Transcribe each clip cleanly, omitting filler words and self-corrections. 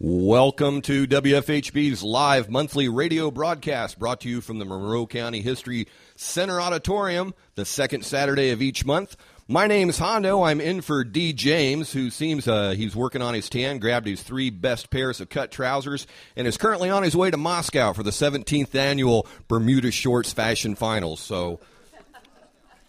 Welcome to WFHB's live monthly radio broadcast brought to you from the Monroe County History Center Auditorium, the second Saturday of each month. My name's Hondo. I'm in for D. James, who seems he's working on his tan, grabbed his three best pairs of cut trousers, and is currently on his way to Moscow for the 17th annual Bermuda Shorts Fashion Finals. So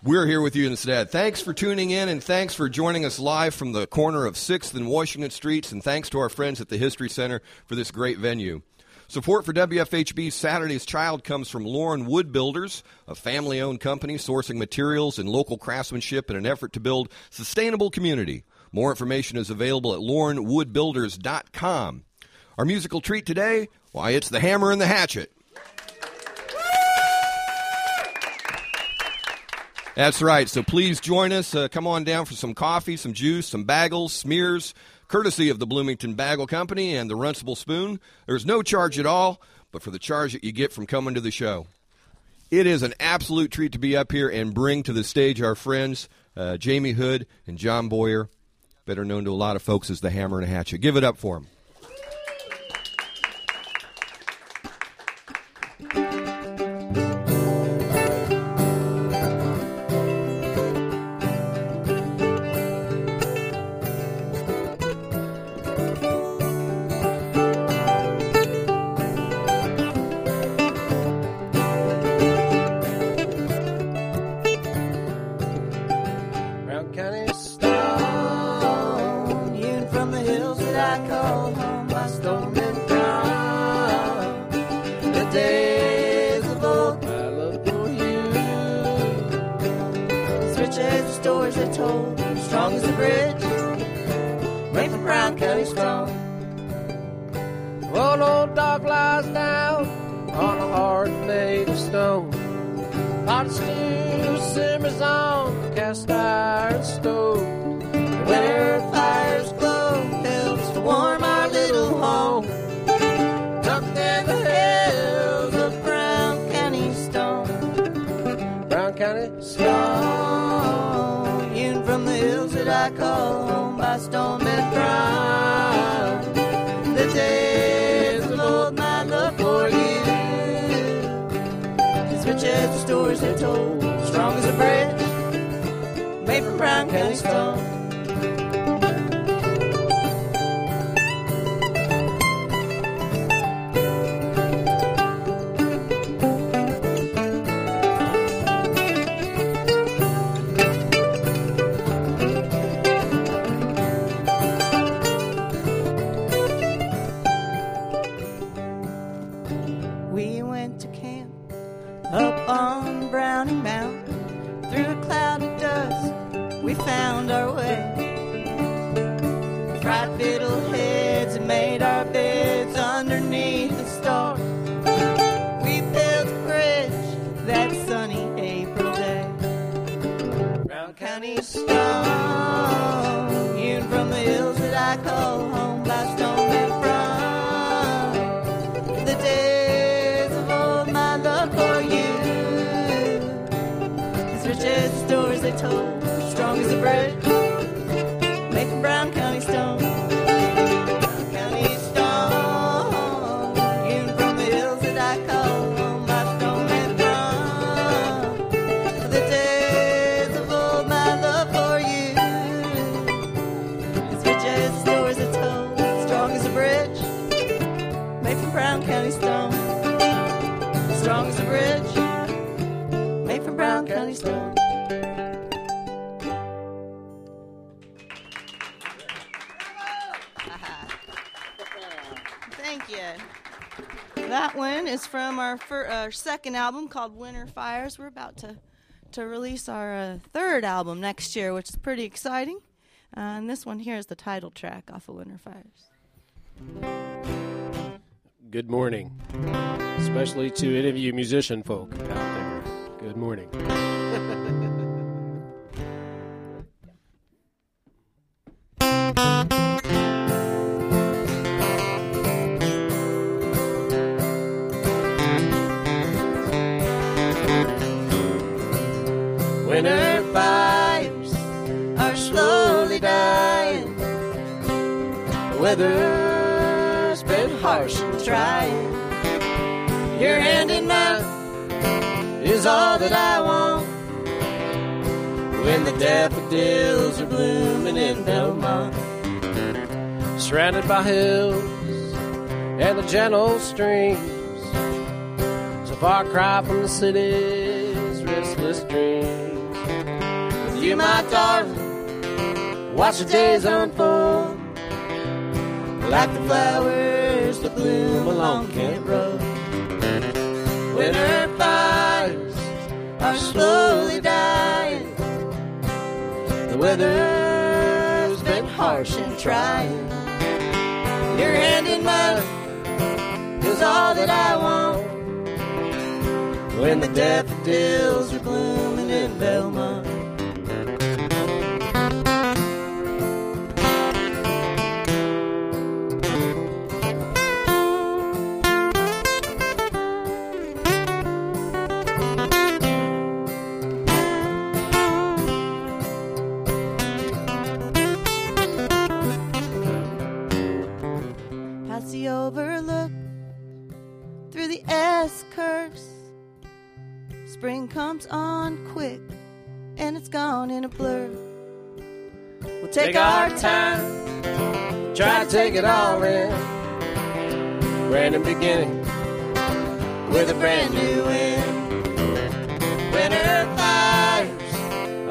we're here with you instead. Thanks for tuning in, and thanks for joining us live from the corner of 6th and Washington Streets, and thanks to our friends at the History Center for this great venue. Support for WFHB's Saturday's Child comes from Lauren Wood Builders, a family-owned company sourcing materials and local craftsmanship in an effort to build sustainable community. More information is available at laurenwoodbuilders.com. Our musical treat today, why, it's The Hammer and the Hatchet. That's right, so please join us. Come on down for some coffee, some juice, some bagels, smears, courtesy of the Bloomington Bagel Company and the Runcible Spoon. There's no charge at all, but for the charge that you get from coming to the show. It is an absolute treat to be up here and bring to the stage our friends, Jamie Hood and John Boyer, better known to a lot of folks as the Hammer and the Hatchet. Give it up for them. Our second album called Winter Fires. We're about to release our third album next year, which is pretty exciting. And this one here is the title track off of Winter Fires. Good morning, especially to any of you musician folk out there. Good morning. Winter fires are slowly dying. The weather harsh and trying. Your hand in mine is all that I want. When the daffodils are blooming in Belmont, surrounded by hills and the gentle streams, so far cry from the city's restless dreams. With you, my darling, watch the days unfold, like the flowers that bloom along Cape Road. When her fires are slowly dying, the weather's been harsh and trying. Your hand in mine is all that I want. When the daffodils are blooming in Belmont. Overlook through the S-curves. Spring comes on quick and it's gone in a blur. We'll take our time, try to take it all in. Brand new beginning with a brand new end. When her fires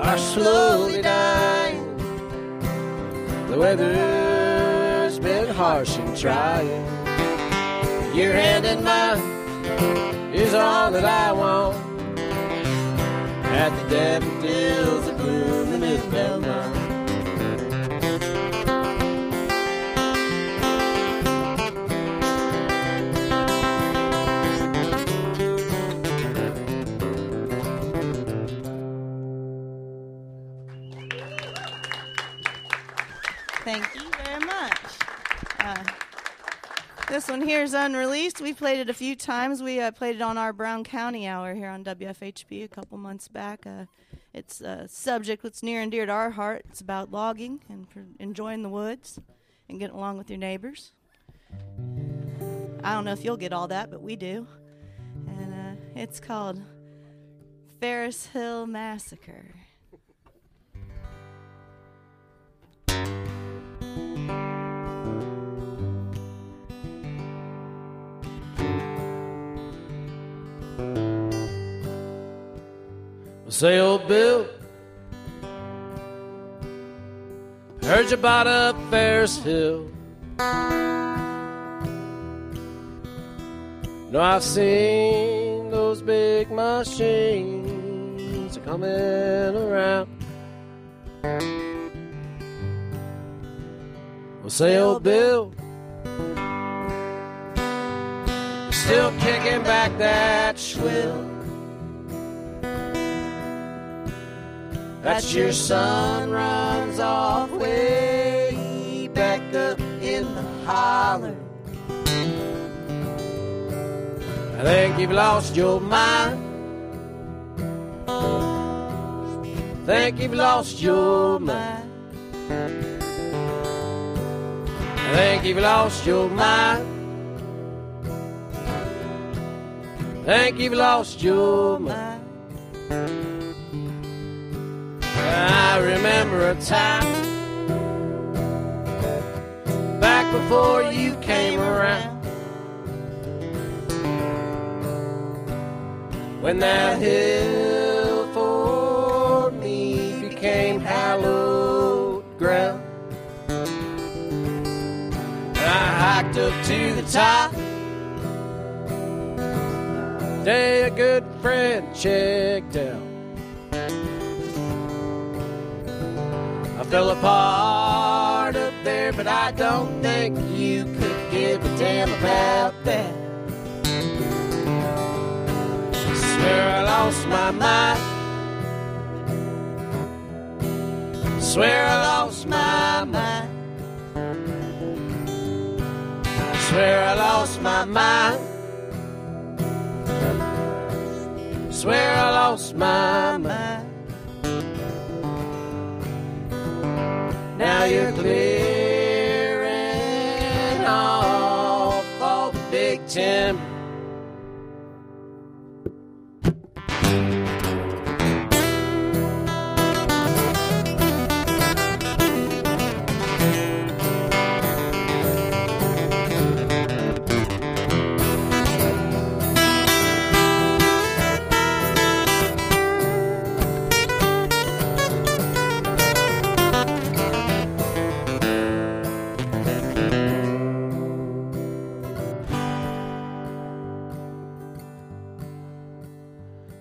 are slowly dying, the weather's been harsh and trying. Your hand in mine is all that I want. At the daffodils are blooming in Belmont. This one here is unreleased. We've played it a few times. We played it on our Brown County hour here on WFHB a couple months back. It's a subject that's near and dear to our heart. It's about logging and enjoying the woods and getting along with your neighbors. I don't know if you'll get all that, but we do. And it's called Ferris Hill Massacre. Say, old Bill, heard you bought up Ferris Hill. No, I've seen those big machines coming around. Well, say, old Bill, you're still kicking back that swill. That's your sun runs off way back up in the holler. I think you've lost your mind. I think you've lost your mind. I think you've lost your mind. I think you've lost your mind. I remember a time back before you came around, when that hill for me became hallowed ground. I hiked up to the top, day a good friend checked out. I fell apart up there, but I don't think you could give a damn about that. I swear I lost my mind. I swear I lost my mind. I swear I lost my mind. I swear I lost my mind. Now you're clearing off September.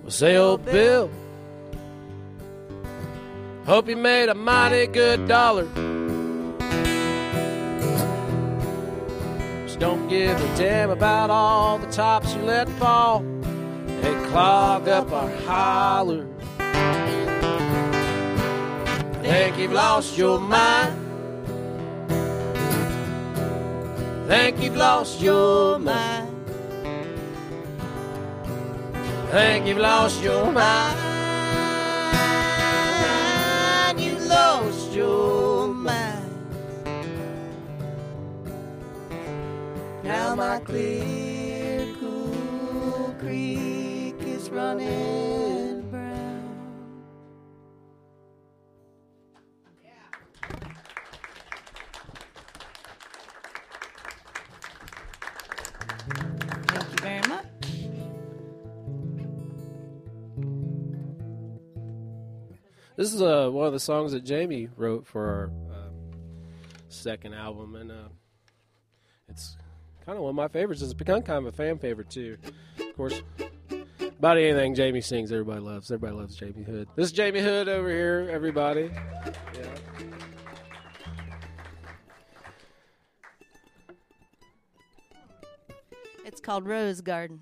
Say, old Bill, hope you made a mighty good dollar. Just don't give a damn about all the tops you let fall. They clog up our holler. I think you've lost your mind. I think you've lost your mind. I think you've lost your mind. You lost your mind. Now my clear, cool creek is running brown. Yeah. Thank you very much. This is one of the songs that Jamie wrote for our second album, and it's kind of one of my favorites. It's become kind of a fan favorite, too. Of course, about anything Jamie sings, everybody loves. Everybody loves Jamie Hood. This is Jamie Hood over here, everybody. Yeah. It's called Rose Garden.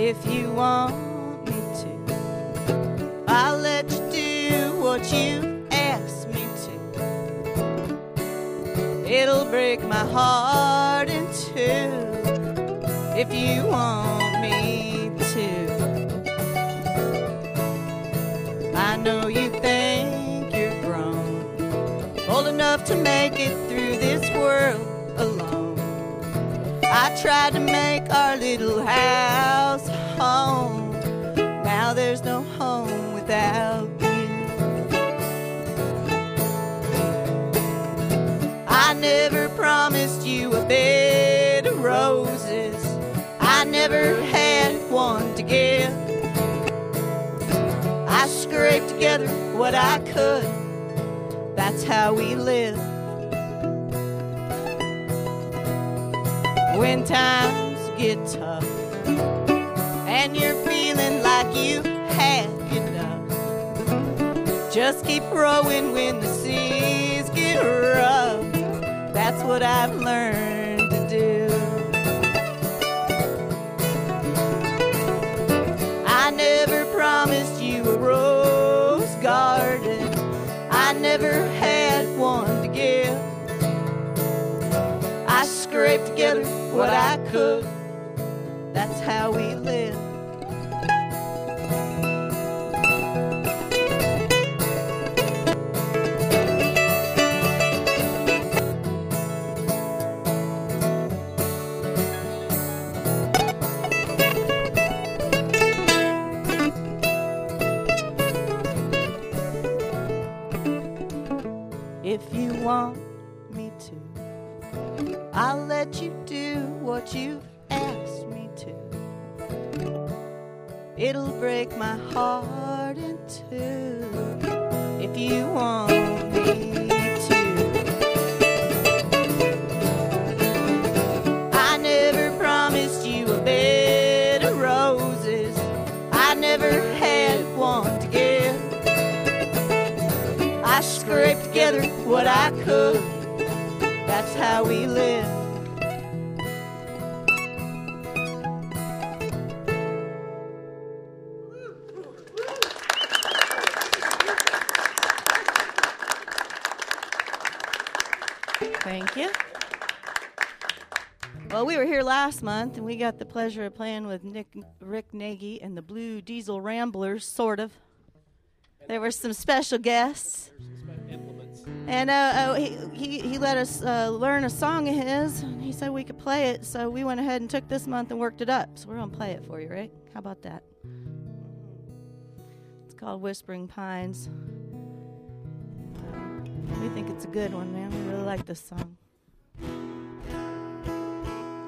If you want me to, I'll let you do what you ask me to. It'll break my heart in two if you want me to. I know you think you're grown, old enough to make it through this world alone. I tried to make our little house home. Now there's no home without you. I never promised you a bed of roses. I never had one to give. I scraped together what I could. That's how we live. When times get tough and you're feeling like you have enough, just keep rowing when the seas get rough. That's what I've learned to do. I never promised you a rose garden. I never had one to give. I scraped together what I could. That's how we live. If you want me to, I'll let you do what you asked me to. It'll break my heart in two if you want me to. I never promised you a bed of roses. I never had one to give. I scraped together what I could. That's how we live. Thank you. Well, we were here last month, and we got the pleasure of playing with Nick Rick Nagy and the Blue Diesel Ramblers, sort of. There were some special guests. And he let us learn a song of his, and he said we could play it, so we went ahead and took this month and worked it up. So we're going to play it for you, right? How about that? It's called Whispering Pines. We think it's a good one, man. We really like this song.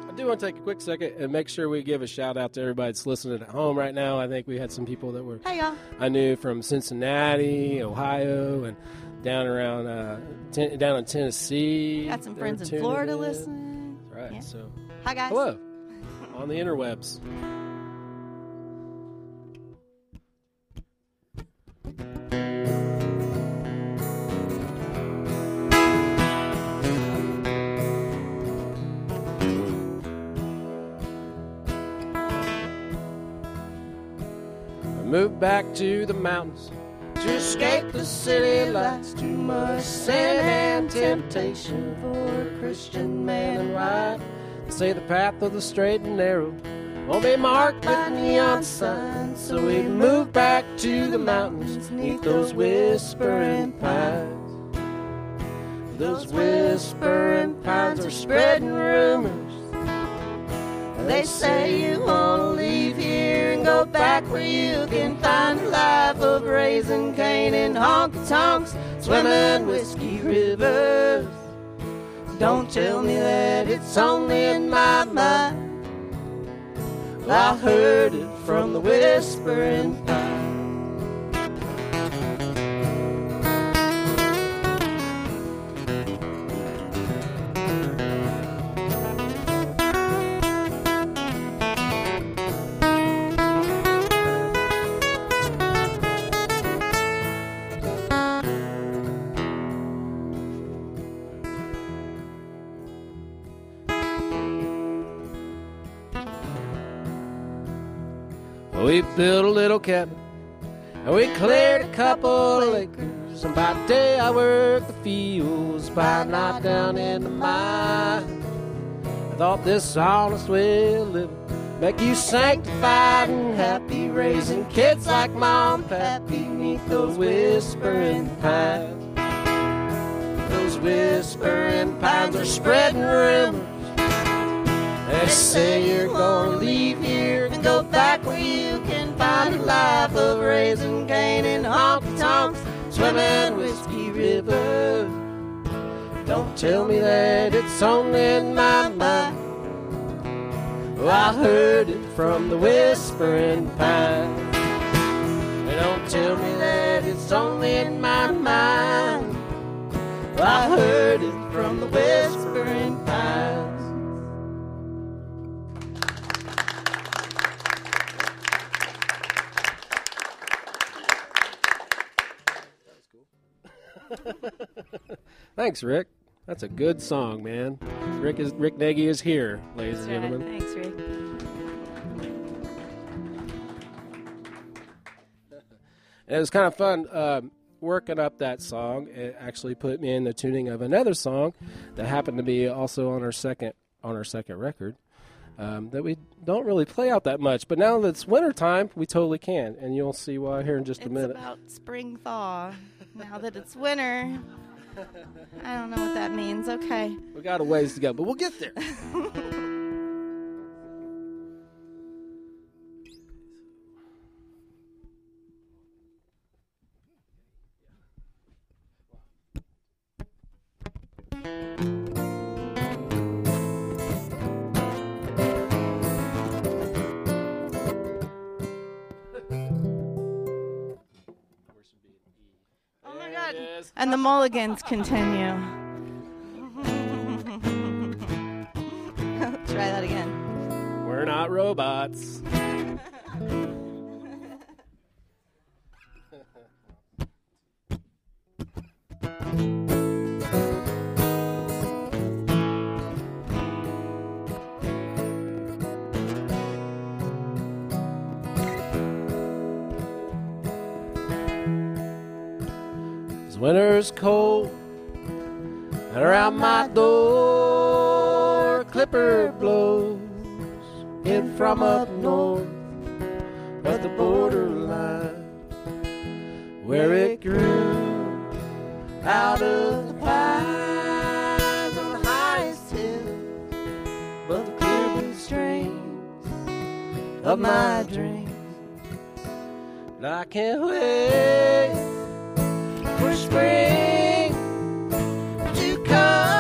I do want to take a quick second and make sure we give a shout out to everybody that's listening at home right now. I think we had some people that were, hey, y'all. I knew from Cincinnati, Ohio, and down around down in Tennessee. Got some friends in Florida listening. Right. Yeah. So hi guys. Hello. On the interwebs. I moved back to the mountains to escape the city lights, too much sin and temptation for a Christian man and wife. They say the path of the straight and narrow won't be marked by neon signs, so we move back to the mountains neath those whispering pines. Those whispering pines are spreading rumors. They say you want to leave here, go back where you can find a life of raising cane and honky-tonks, swimming whiskey rivers. Don't tell me that it's only in my mind. Well, I heard it from the whispering pines. We built a little cabin, and we cleared a couple acres, and by day I worked the fields, by night down in the mine. I thought this honest way of living make you sanctified and happy, raising kids like Mom and Pappy neath those whispering pines. Those whispering pines are spreading rumors. They say you're gonna leave here and go back where you can find a life of raising cane and honky-tonks, swimming whiskey river. Don't tell me that it's only in my mind. Well, I heard it from the whispering pines. Don't tell me that it's only in my mind. Well, I heard it from the whispering pines. Thanks, Rick. That's a good song, man. Rick Nagy is here, ladies and gentlemen. Thanks, Rick. And it was kind of fun working up that song. It actually put me in the tuning of another song that happened to be also on our second record that we don't really play out that much. But now that it's wintertime, we totally can, and you'll see why here in just a minute. It's about spring thaw. Now that it's winter, I don't know what that means. Okay. We got a ways to go, but we'll get there. And the mulligans continue. Try that again. We're not robots. Winter's cold, around my door. Clipper blows in from up north of the borderline, where it grew out of the pines on the highest hills, but the clear blue strings of my dreams. And I can't wait for spring to come.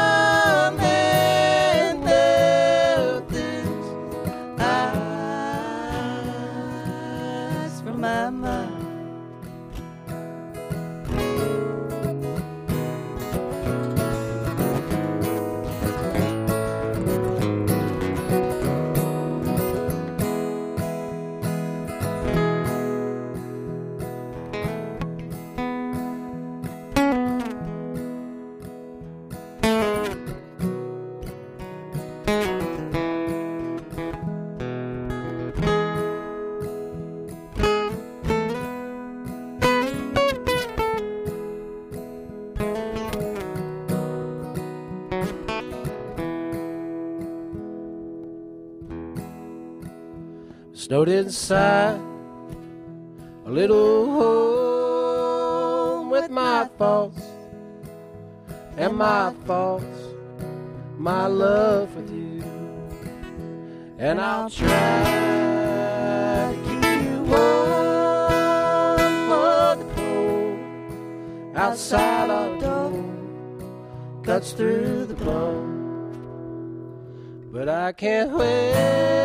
Snowed inside a little home with my faults and my faults, my love with you. And I'll try to keep you warm for the cold outside our door cuts through the bone. But I can't wait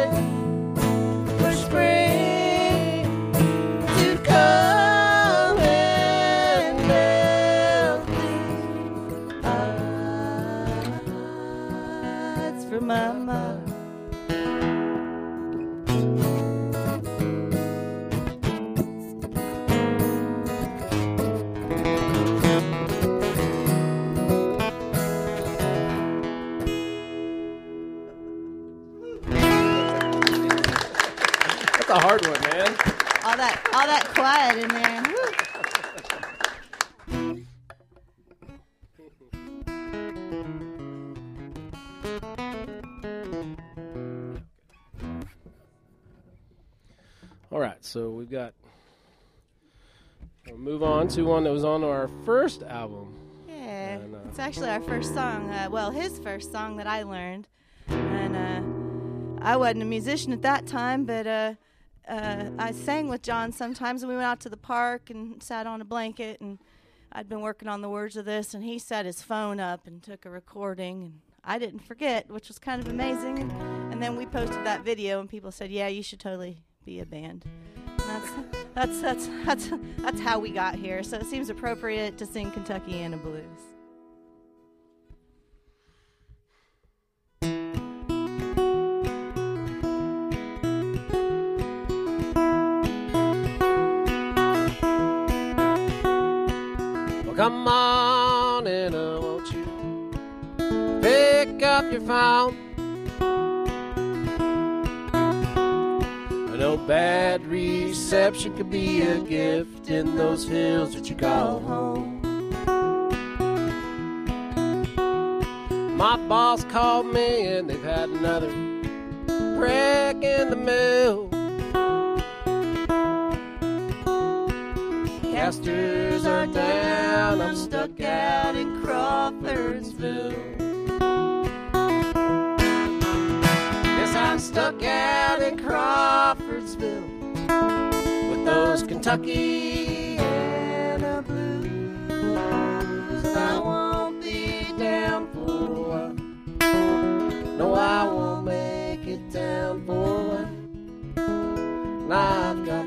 spring to come and melt these eyes from my mind. Hard one, man. All that quiet in there. All right, so we'll move on to one that was on our first album. Yeah, and, it's actually our first song. Well, his first song that I learned, and I wasn't a musician at that time, but. I sang with John sometimes, and we went out to the park and sat on a blanket, and I'd been working on the words of this, and he set his phone up and took a recording, and I didn't forget, which was kind of amazing. And then we posted that video, and people said, "Yeah, you should totally be a band." And that's how we got here. So it seems appropriate to sing Kentuckiana Blues. Come on in, won't you pick up your phone? No bad reception could be a gift in those hills that you call home. My boss called me and they've had another wreck in the mill. Casters are down, I'm stuck out in Crawfordsville. Yes, I'm stuck out in Crawfordsville with those Kentuckiana blues. I won't be down for a while. No, I won't make it down for a while. I've got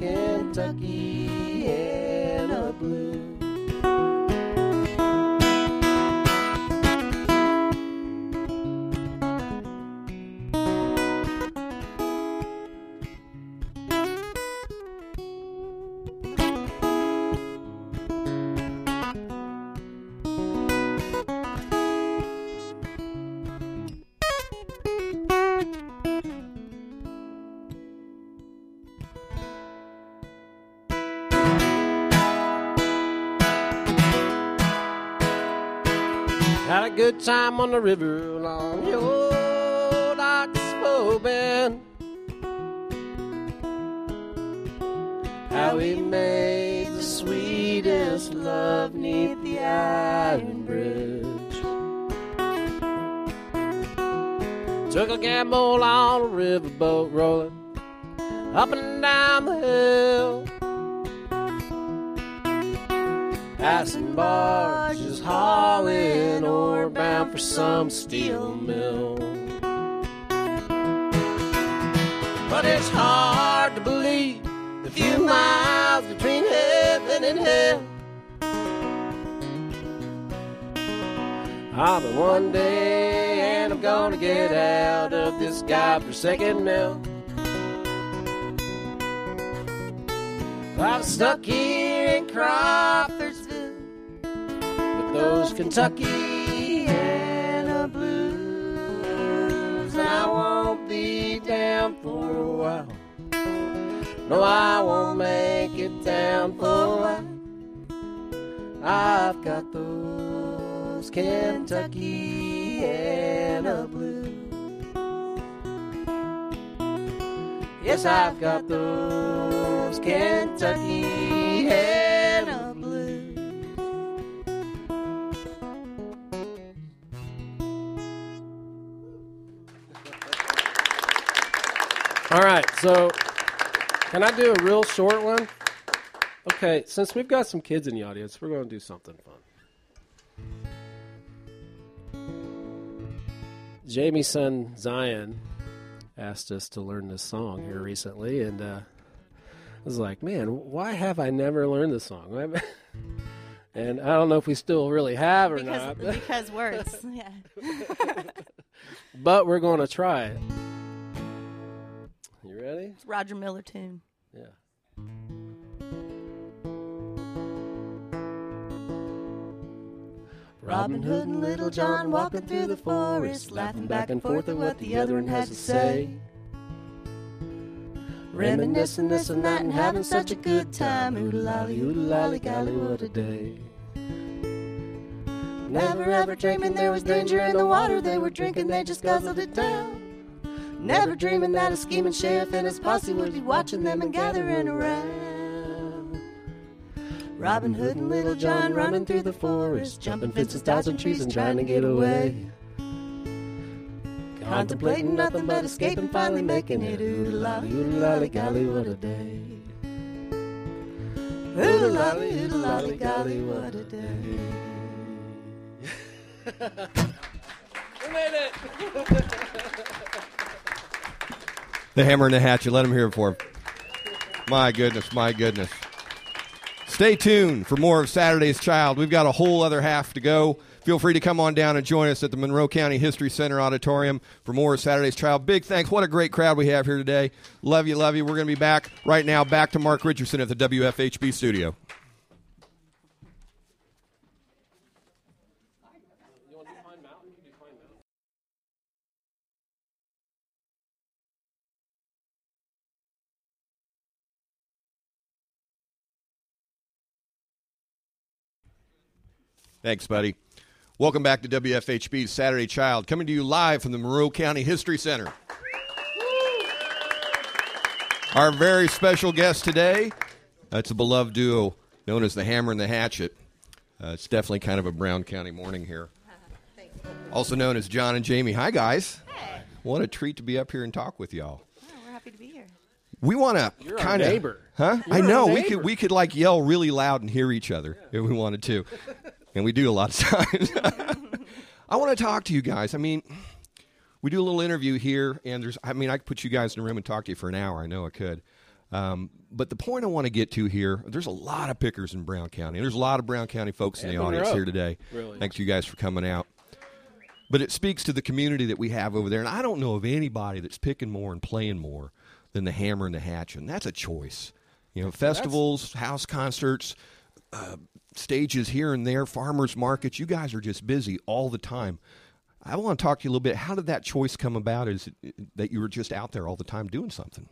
Kentuckiana Blues. Had a good time on the river along the old Oxbow Bend. How we made the sweetest love 'neath the iron bridge. Took a gamble on a riverboat rolling up and down the hill. Passing barges hauling ore bound for some steel mill. But it's hard to believe the few miles between heaven and hell. Ah, but one day and I'm gonna get out of this godforsaken mill. I'm stuck here in Crawfordsville with those Kentuckiana blues. I won't be down for a while. No, I won't make it down for a while. I've got those Kentuckiana blues. Yes, I've got those Kentucky had a blue. All right, so can I do a real short one? Okay, since we've got some kids in the audience, we're going to do something fun. Jamie's son Zion asked us to learn this song here recently, and I was like, man, why have I never learned this song? And I don't know if we still really have or not. Because words, yeah. But we're going to try it. You ready? It's a Roger Miller tune. Yeah. Robin Hood and Little John walking through the forest, laughing back and forth at what the other one has to say. Reminiscing this and that and having such a good time. Oodle lolly golly, what a day. Never ever dreaming there was danger in the water they were drinking, they just guzzled it down. Never dreaming that a scheming sheriff and his posse would be watching them and gathering around. Robin Hood and Little John running through the forest, jumping fences, dodging trees and trying to get away. Contemplating nothing but escape and finally making it. Oodle lolly golly, what a day. Oodle lolly golly, what a day. We made it. The Hammer and the Hatchet. Let them hear it for him. My goodness, my goodness. Stay tuned for more of Saturday's Child. We've got a whole other half to go. Feel free to come on down and join us at the Monroe County History Center Auditorium for more of Saturday's Child. Big thanks. What a great crowd we have here today. Love you, love you. We're going to be back right now. Back to Mark Richardson at the WFHB studio. You want to do Pine Mountain? You do Pine Mountain. Thanks, buddy. Welcome back to WFHB's Saturday Child, coming to you live from the Monroe County History Center. Our very special guest today, it's a beloved duo known as the Hammer and the Hatchet. It's definitely kind of a Brown County morning here. Also known as John and Jamie. Hi, guys. Hey. What a treat to be up here and talk with y'all. Oh, we're happy to be here. We want to kind of... neighbor. Huh? You're I know. Neighbor. We could like yell really loud and hear each other if we wanted to. And we do a lot of times. I want to talk to you guys. I mean, we do a little interview here, and I could put you guys in a room and talk to you for an hour. I know I could. But the point I want to get to here, there's a lot of pickers in Brown County, and there's a lot of Brown County folks in the audience here today. Really. Thanks to you guys for coming out. But it speaks to the community that we have over there, and I don't know of anybody that's picking more and playing more than the Hammer and the Hatchet, and that's a choice. You know, festivals, house concerts, stages here and there, farmers markets. You guys are just busy all the time. I want to talk to you a little bit. How did that choice come about? Is it that you were just out there all the time doing something?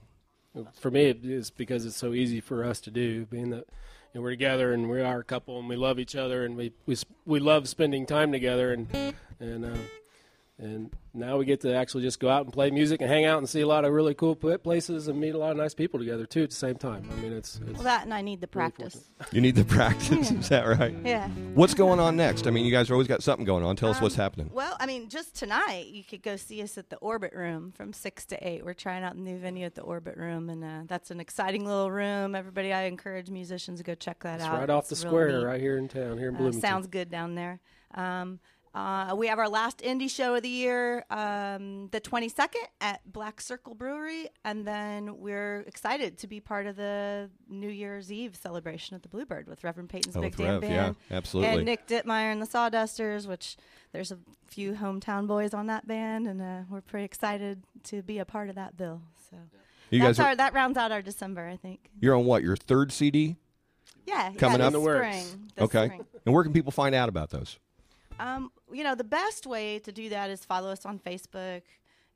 For me, it's because it's so easy for us to do, being that and we're together, and we are a couple, and we love each other, and we love spending time together, and now we get to actually just go out and play music and hang out and see a lot of really cool places and meet a lot of nice people together too at the same time. I mean, it's well, that, and I need the practice. You need the practice, yeah. Is that right? Yeah. What's going on next? I mean, you guys always got something going on. Tell us what's happening. Well, I mean, just tonight you could go see us at the Orbit Room from 6 to 8. We're trying out the new venue at the Orbit Room, and that's an exciting little room. Everybody, I encourage musicians to go check that out. It's right off the square, right here in town, here in Bloomington. Sounds good down there. We have our last indie show of the year, the 22nd at Black Circle Brewery, and then we're excited to be part of the New Year's Eve celebration at the Bluebird with Reverend Payton's Big Damn Band, yeah, absolutely, and Nick Dittmeyer and the Sawdusters, which there's a few hometown boys on that band, and we're pretty excited to be a part of that bill. So that rounds out our December, I think. You're on what, your third CD? Yeah, coming up in the works. Okay, spring. And where can people find out about those? You know, the best way to do that is follow us on Facebook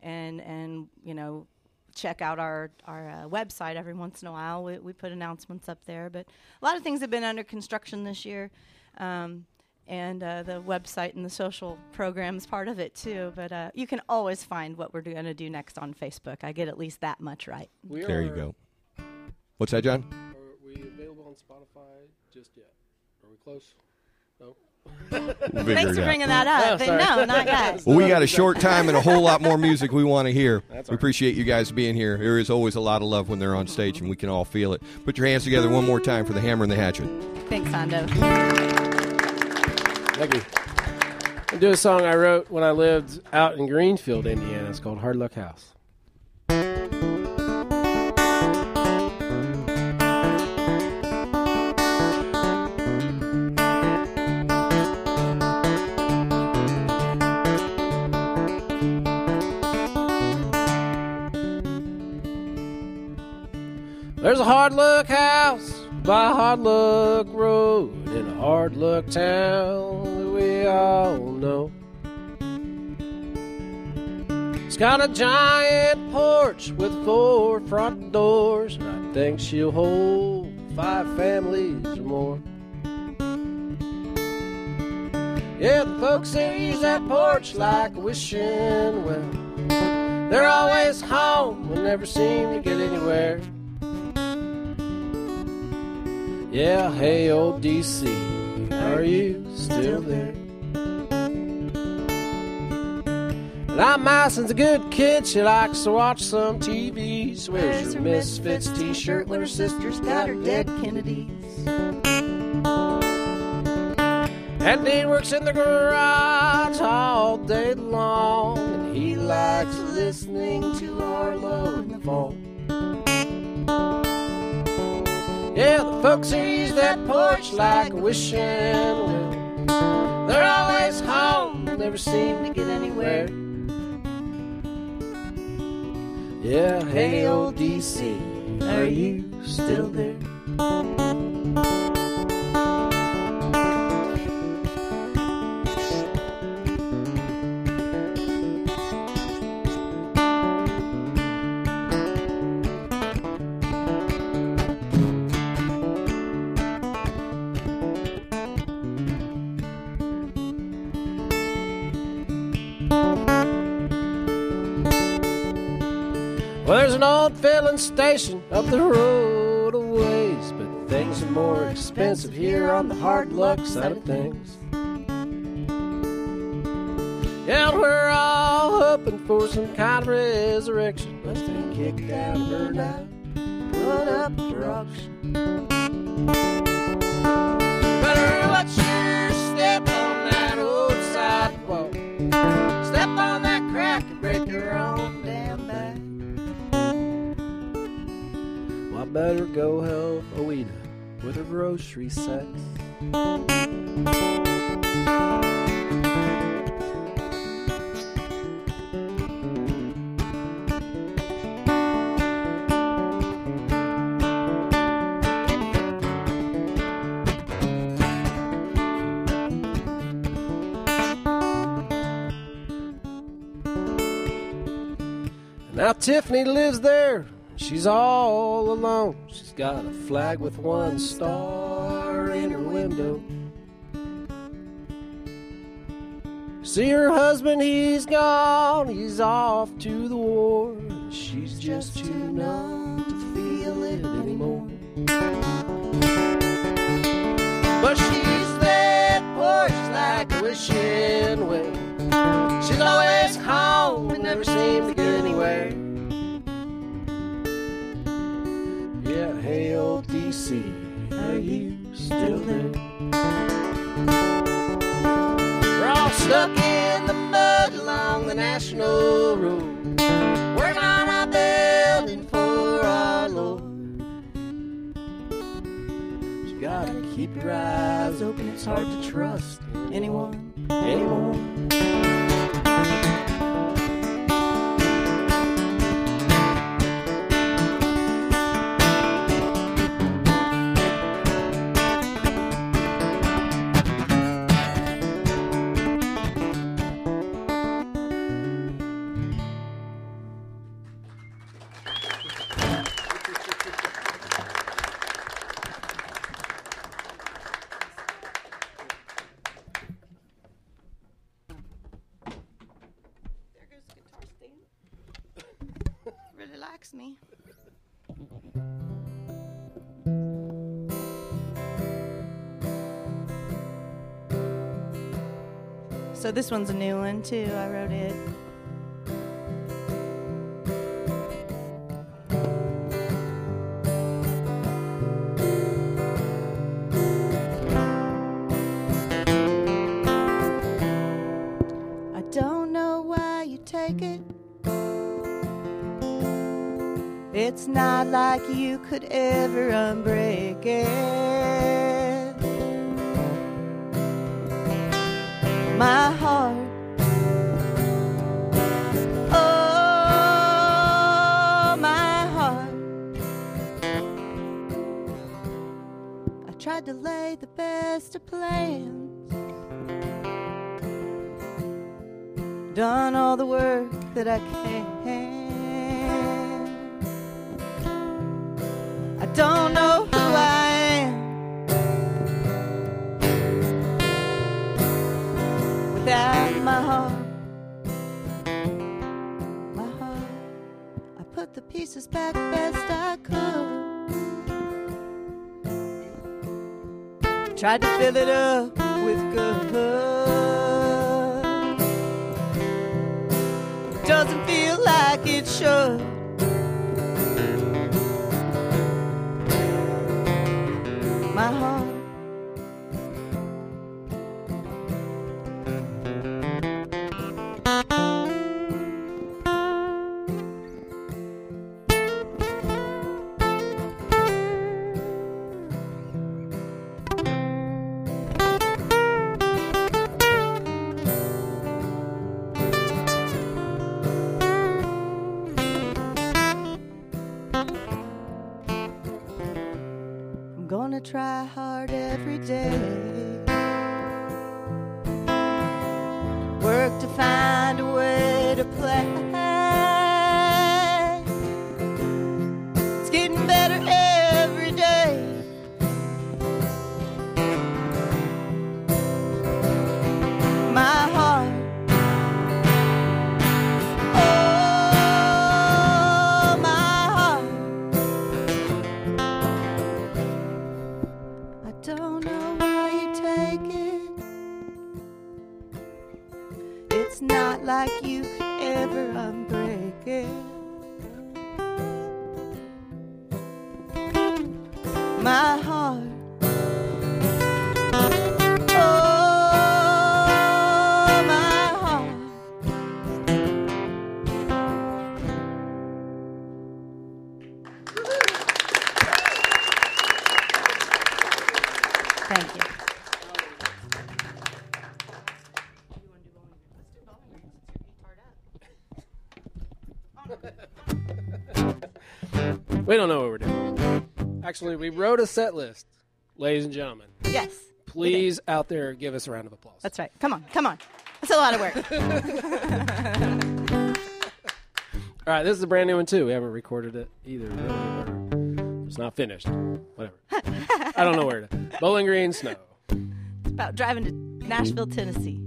and you know, check out our website every once in a while. We put announcements up there, but a lot of things have been under construction this year. And the website and the social program's part of it, too. But you can always find what we're going to do next on Facebook. I get at least that much right. There you go. What's that, John? Are we available on Spotify just yet? Are we close? No. Thanks for bringing that up. No, not yet. Well, we got a short time and a whole lot more music we want to hear. We appreciate you guys being here. There is always a lot of love when they're on stage, and we can all feel it. Put your hands together one more time for the Hammer and the Hatchet. Thanks, Hondo. Thank you. I do a song I wrote when I lived out in Greenfield, Indiana. It's called Hard Luck House. There's a hard luck house by a hard luck road in a hard luck town that we all know. It's got a giant porch with 4 front doors, and I think she'll hold 5 families or more. Yeah, the folks who use that porch like wishing well. They're always home and never seem to get anywhere. Yeah, hey old DC, are you still there? And I'm Mason's a good kid, she likes to watch some TV. Swears her Misfits t-shirt when her sister's got her dead Kennedys. And Dean works in the garage all day long, and he likes listening to Arlo in the vault. Yeah, the folks who use that porch like wishing well. They're always home, never seem to get anywhere. Yeah, hey old DC, are you still there? There's an old filling station up the road a ways, but things are more expensive here on the hard luck side of things. Yeah, we're all hoping for some kind of resurrection. Let's be kicked down, burned out, put up for auction. Better watch your step on that old sidewalk. Step on that crack and break your own damn back. I better go help Oena with her grocery sacks. Now Tiffany lives there. She's all alone. She's got a flag with one star in her window. See her husband, he's gone. He's off to the war. And she's just too numb to feel it anymore. But she's that pushed like a wishing well. She's always home and never seems to get anywhere. Yeah, hey old DC, are you still there? We're all stuck in the mud along the national road. Working on our building for our Lord. You gotta keep your eyes open, it's hard to trust anyone, So this one's a new one, too. I wrote it. I don't know why you take it. It's not like you could ever unbreak it. My heart, oh, my heart. I tried to lay the best of plans, done all the work that I can. I don't know who I am without my heart, my heart. I put the pieces back best I could, tried to fill it up with good. Doesn't feel like it should. My heart. Try hard every day, work to find a way to play. It's getting better every day. My heart, oh, my heart. Don't know why you take it. It's not like you could ever unbreak it. My heart. Oh, my heart. Thank you. We don't know what we're doing. Actually, we wrote a set list, ladies and gentlemen. Yes. Please, out there, give us a round of applause. That's right. Come on. That's a lot of work. All right, this is a brand new one, too. We haven't recorded it either, really. It's not finished. Whatever. I don't know where to. Bowling Green Snow. It's about driving to Nashville, Tennessee.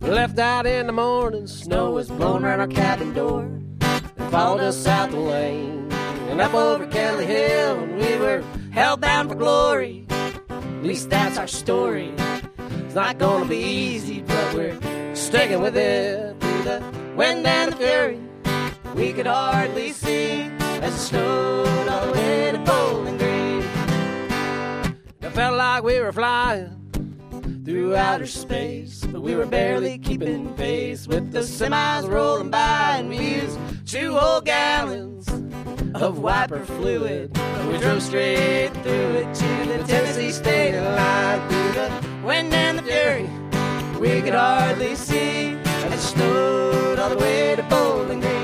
Left out in the morning, snow was blowing around our cabin door. It followed us out the lane and up over Kelly Hill, and we were hell bound for glory. At least that's our story. It's not gonna be easy, but we're sticking with it. Through the wind and the fury, we could hardly see as it snowed all the way to Bowling Green. It felt like we were flying through outer space, but we were barely keeping pace with the semis rolling by, and we used 2 whole gallons of wiper fluid. But we drove straight through it to the Tennessee state line. Through the wind and the fury, we could hardly see as it snowed all the way to Bowling Green.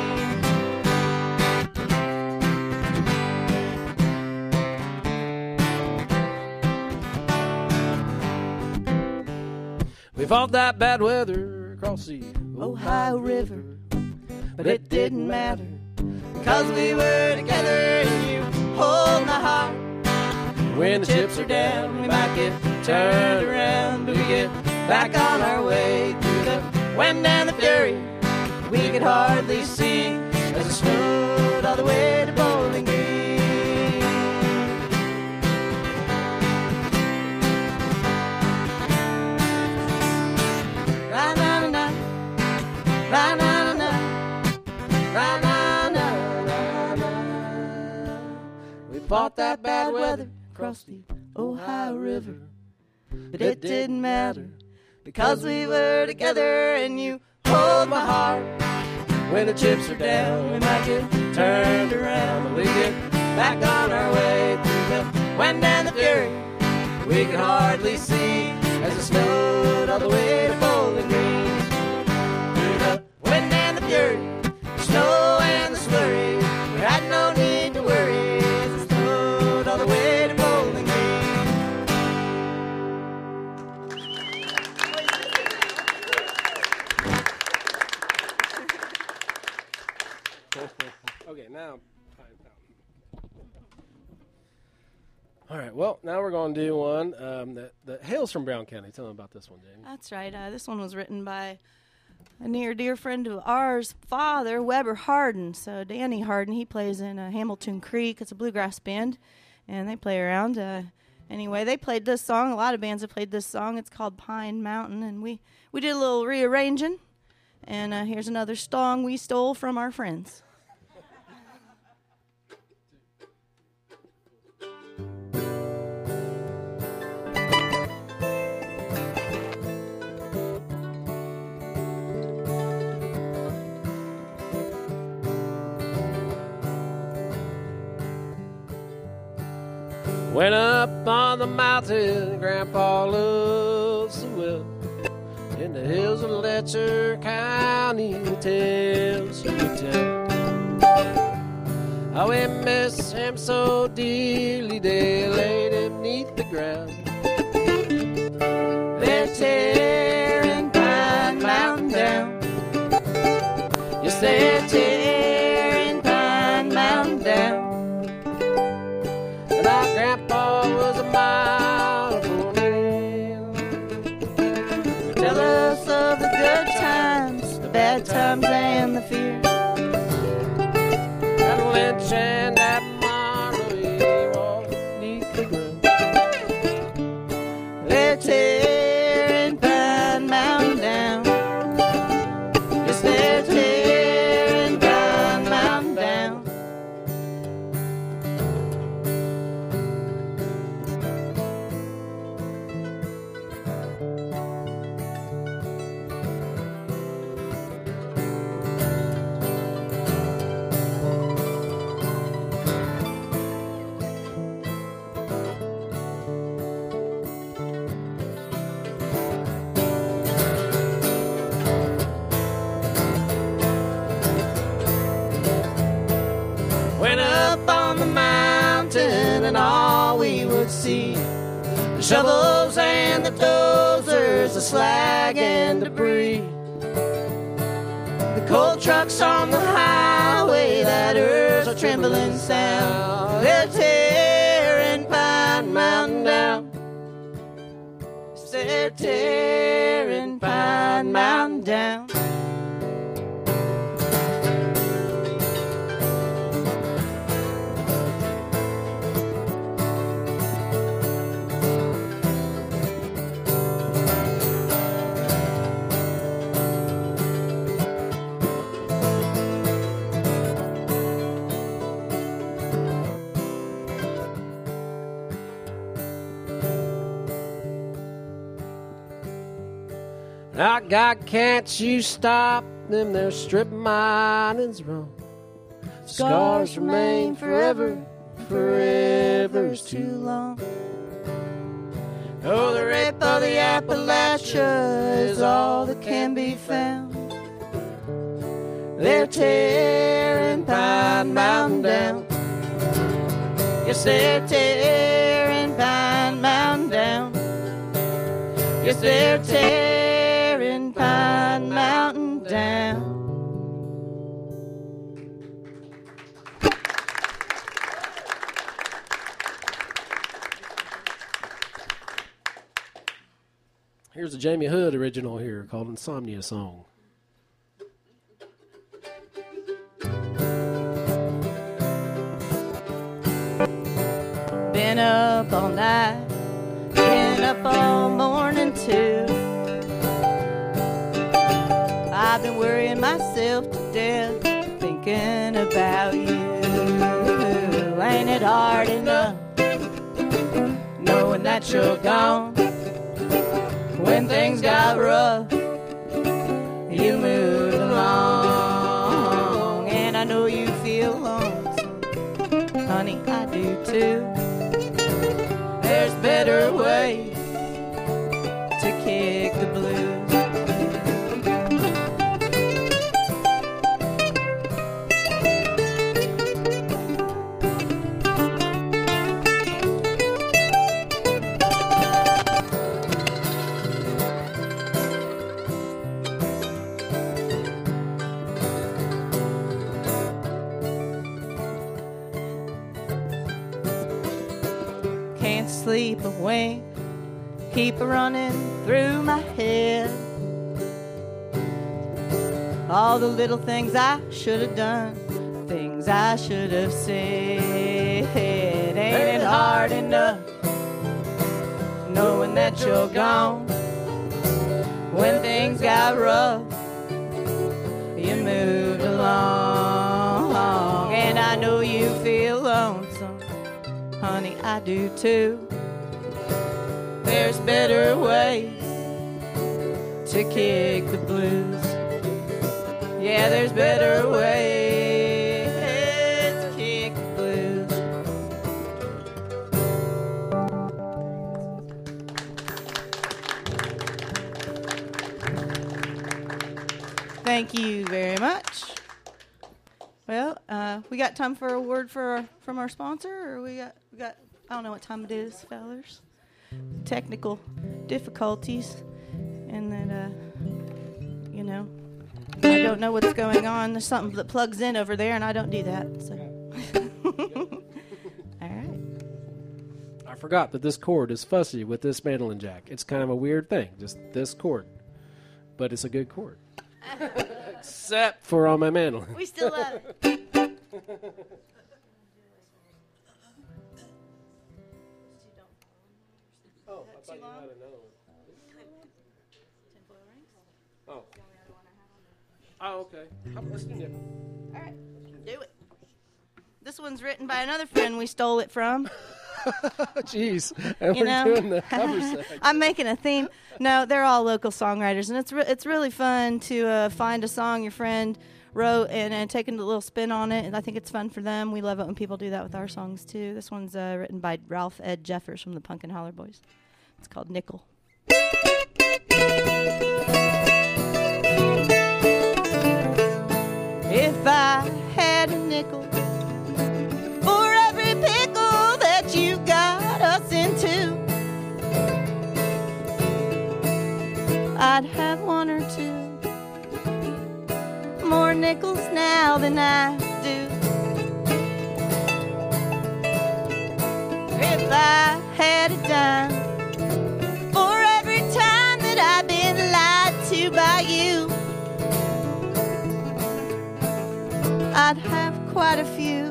We fought that bad weather across the Ohio River, but it didn't matter, because we were together and you hold my heart. When the chips are down, we might get turned around, but we get back on our way. Through the wind and the fury, we could hardly see as it snowed all the way to Bowling Green. We fought that bad weather across the Ohio River, but it didn't matter, because we were together and you hold my heart. When the chips are down, we might get turned around, but we get back on our way. Through the wind and the fury, we could hardly see as it snowed all the way to Bowling Green. Snow and the slurry, we had no need to worry. It snowed all the way to Bowling Green. Okay, now Pine Mountain. All right, well, now we're going to do one that hails from Brown County. Tell them about this one, Jamie. That's right. This one was written by a dear friend of ours, father, Weber Hardin. So Danny Hardin, he plays in Hamilton Creek. It's a bluegrass band, and they play around. Anyway, they played this song. A lot of bands have played this song. It's called Pine Mountain, and we did a little rearranging. And here's another song we stole from our friends. Went up on the mountain, Grandpa loves the whip. In the hills of Letcher County, the tales you tell. Oh, we miss him so dearly, they laid him neath the ground. They're tearing Pine Mountain down. Yes, they're tearing Pine Mountain down. Our grandpa was a marvelous man. Tell us of the good times, the bad times, and the fear. That lynch and that marble, he walked beneath the ground. They're tearing Pine Mountain down. Yes, they're tearing Pine Mountain down. Shovels and the dozers piles of slag and debris. The coal trucks on the highway, that earth's a trembling sound. They're tearing Pine Mountain down. They're tearing Pine Mountain down. Now, God, can't you stop them? They're strip mining's wrong. Scars remain forever, forever's too long. Oh, the rape of the Appalachia is all that can be found. They're tearing Pine Mountain down. Yes, they're tearing Pine Mountain down. Yes, they're tearing Pine Mountain down. Here's a Jamie Hood original here called Insomnia Song. Been up all night, been up all morning too. I've been worrying myself to death, thinking about you. Ain't it hard enough knowing that you're gone? When things got rough, you moved along. And I know you feel lonesome, honey, I do too. There's better ways to kick the blues. Sleep a wink, keep running through my head. All the little things I should have done, things I should have said. Ain't it hard enough knowing that you're gone? When things got rough, you moved along. And I know you feel lonesome, honey, I do too. There's better ways to kick the blues. Yeah, there's better ways to kick the blues. Thank you very much. Well, we got time for a word from our sponsor, or we got I don't know what time it is, fellers. Technical difficulties, and that you know, I don't know what's going on. There's something that plugs in over there, and I don't do that. So, all right. I forgot that this chord is fussy with this mandolin jack. It's kind of a weird thing, just this chord, but it's a good chord. Except for on my mandolin. We still love it. Oh, I thought you had another one. Oh. Oh, okay. I'm listening to it. All right. Do it. This one's written by another friend we stole it from. Jeez. And you know, we're doing the cover section. I'm making a theme. No, they're all local songwriters, and it's really fun to find a song your friend wrote and take a little spin on it, and I think it's fun for them. We love it when people do that with our songs, too. This one's written by Ralph Ed Jeffers from the Punkin' Holler Boys. It's called Nickel. If I had a nickel for every pickle that you got us into, nickels now than I do. If I had a dime for every time that I've been lied to by you, I'd have quite a few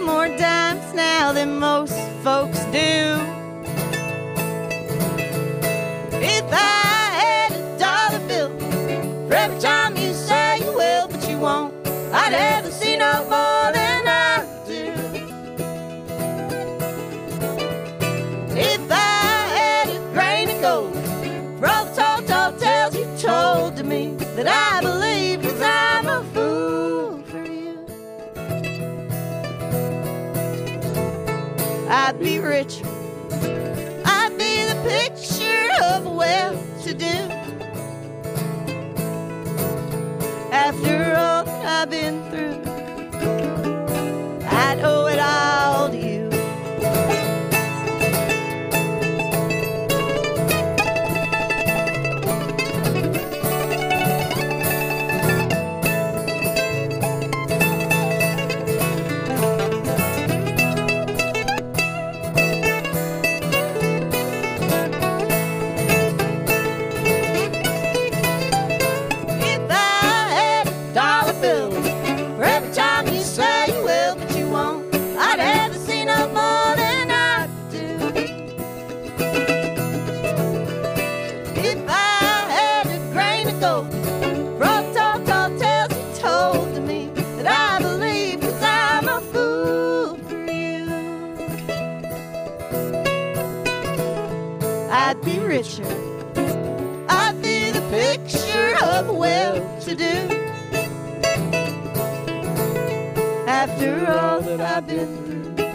more dimes now than most folks do. If I had a dollar bill for every time you say you will but you won't, I'd ever see no more than I do. If I had a grain of gold for all the tall tales you told to me that I believe, 'cause I'm a fool for you, I'd be richer. I'd be the picture of well-to-do. After all that I've been through, I'd owe it all to you. I'd be the picture of well-to-do. After all that I've been through,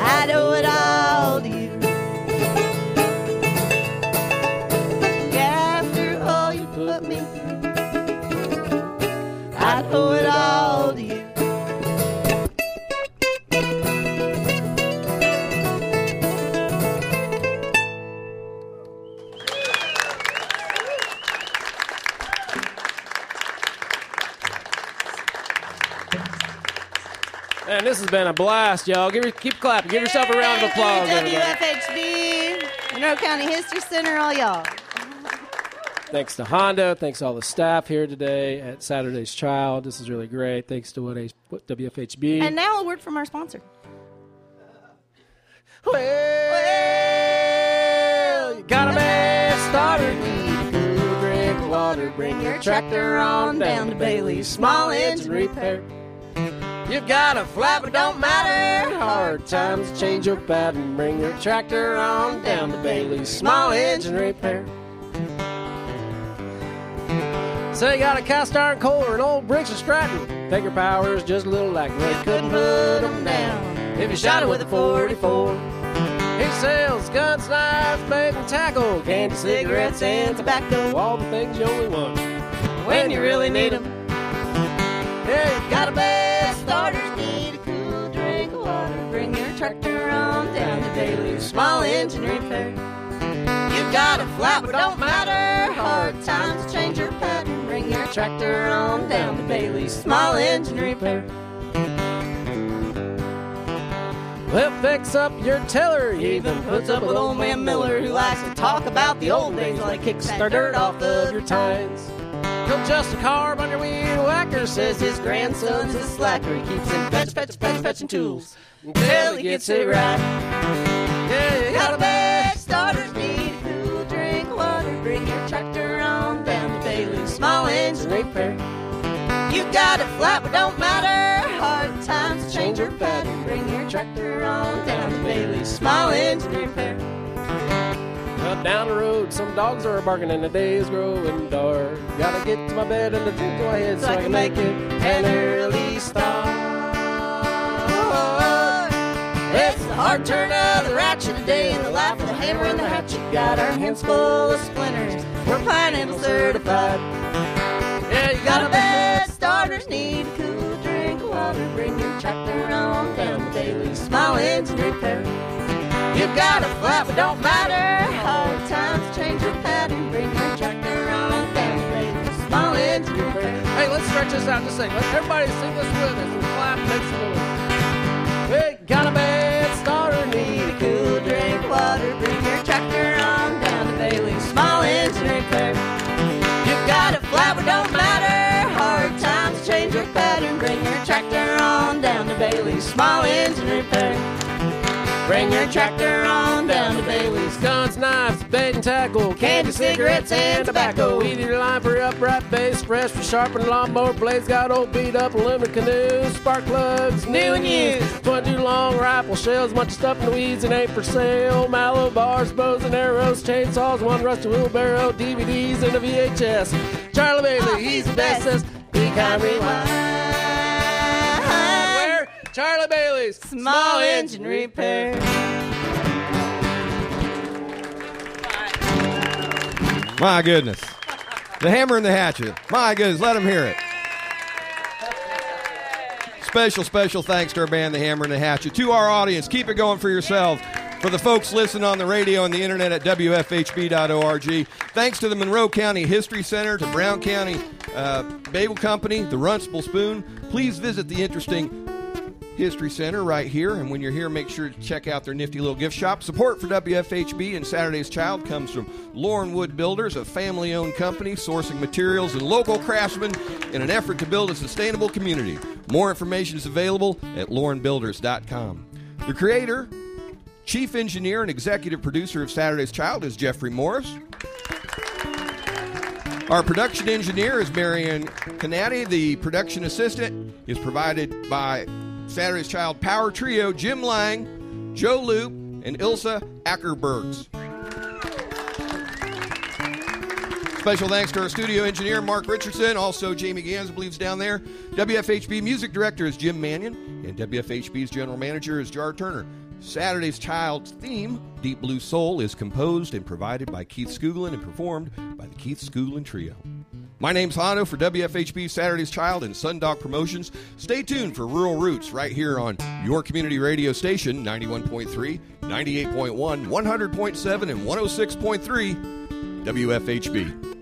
I'd owe it all to you. After all you put me through, I'd owe it all to you. And this has been a blast, y'all. Keep clapping. Give yourself a round of applause. WFHB, Monroe County History Center, all y'all. Thanks to Honda. Thanks to all the staff here today at Saturday's Child. This is really great. Thanks to WFHB. And now a word from our sponsor. Well, you gotta be started. Cool drink water. Bring your tractor on down to Bailey's Small Engine Repair. You've got a flat, but don't matter. Hard times change your pattern. Bring your tractor on down to Bailey's Small Engine Repair. So you got a cast iron coal or an old bricks of Stratton. Take your powers just a little like you couldn't put them down if you shot it with a 44. He sells guns, knives, bait and tackle, candy, cigarettes, and tobacco. All the things you only want when you really need them. Yeah, you got a bag. Starters need a cool drink of water. Bring your tractor on down to Bailey's Small Engine Repair. You've got a flat, but don't matter. Hard times change your pattern. Bring your tractor on down to Bailey's Small Engine Repair. They'll fix up your tiller. He even puts up with old man Miller, who likes to talk about the old days like kicks that dirt off of your tines. He'll just a carb on your weed whacker, says his grandson's a slacker. He keeps him fetching tools until he gets it right. Yeah, you gotta bet starters need a cool drink of water. Bring your tractor on down to Bailey's Small Engine Repair. You got a flat, but don't matter. Hard times change your pattern. Bring your tractor on down to Bailey's Small Engine Repair. Up down the road, some dogs are barking and the day is growing dark. Gotta get to my bed and the thing to my head so I can make it an early start. It's the hard turn of the ratchet today in the life of the hammer and the hatchet. Got our hands full of splinters, we're pine needle certified. Yeah, you got a bed, starters need a cool drink of water. Bring your tractor on down to Bailey's Small Engine Repair. You've got a flat, but don't matter. Hard times change your pattern. Bring your tractor on down to Bailey's Small Engine Repair. Engine Repair. Hey, let's stretch this out this thing. Let everybody sing this with us. We clap, make some noise. Hey, got a bad starter, need a cool drink, water, bring your tractor on down to Bailey's Small Engine Repair. You've got a flat, but don't matter. Hard times change your pattern, bring your tractor on down to Bailey's Small Engine Repair. Bring your tractor on down to Bailey's. Guns, knives, bait and tackle, candy, cigarettes, and tobacco. Either line for upright base, fresh for sharpened lawnmower blades. Got old beat up aluminum canoes, spark plugs, new and used. 22 long rifle shells, much stuff in the weeds and ain't for sale. Mallow bars, bows and arrows, chainsaws, one rusty wheelbarrow, DVDs and a VHS. Charlie Bailey, oh, he's the best, says, be kind, rewind. Charlie Bailey's Small Engine Repair. My goodness. The Hammer and the Hatchet. My goodness, let them hear it. Special, special thanks to our band, The Hammer and the Hatchet. To our audience, keep it going for yourselves. For the folks listening on the radio and the internet at WFHB.org. Thanks to the Monroe County History Center, to Brown County Bagel Company, the Runcible Spoon. Please visit the interesting History Center right here, and when you're here, make sure to check out their nifty little gift shop. Support for WFHB and Saturday's Child comes from Lauren Wood Builders, a family-owned company sourcing materials and local craftsmen in an effort to build a sustainable community. More information is available at laurenbuilders.com. The creator, chief engineer, and executive producer of Saturday's Child is Jeffrey Morris. Our production engineer is Marianne Canati. The production assistant is provided by Saturday's Child Power Trio, Jim Lang, Joe Loop, and Ilsa Ackerbergs. Special thanks to our studio engineer, Mark Richardson, also Jamie Gans, I believe, is down there. WFHB music director is Jim Mannion, and WFHB's general manager is Jar Turner. Saturday's Child's theme, Deep Blue Soul, is composed and provided by Keith Skuglin and performed by the Keith Skuglin Trio. My name's Hano for WFHB Saturday's Child and Sundog Promotions. Stay tuned for Rural Roots right here on your community radio station, 91.3, 98.1, 100.7, and 106.3 WFHB.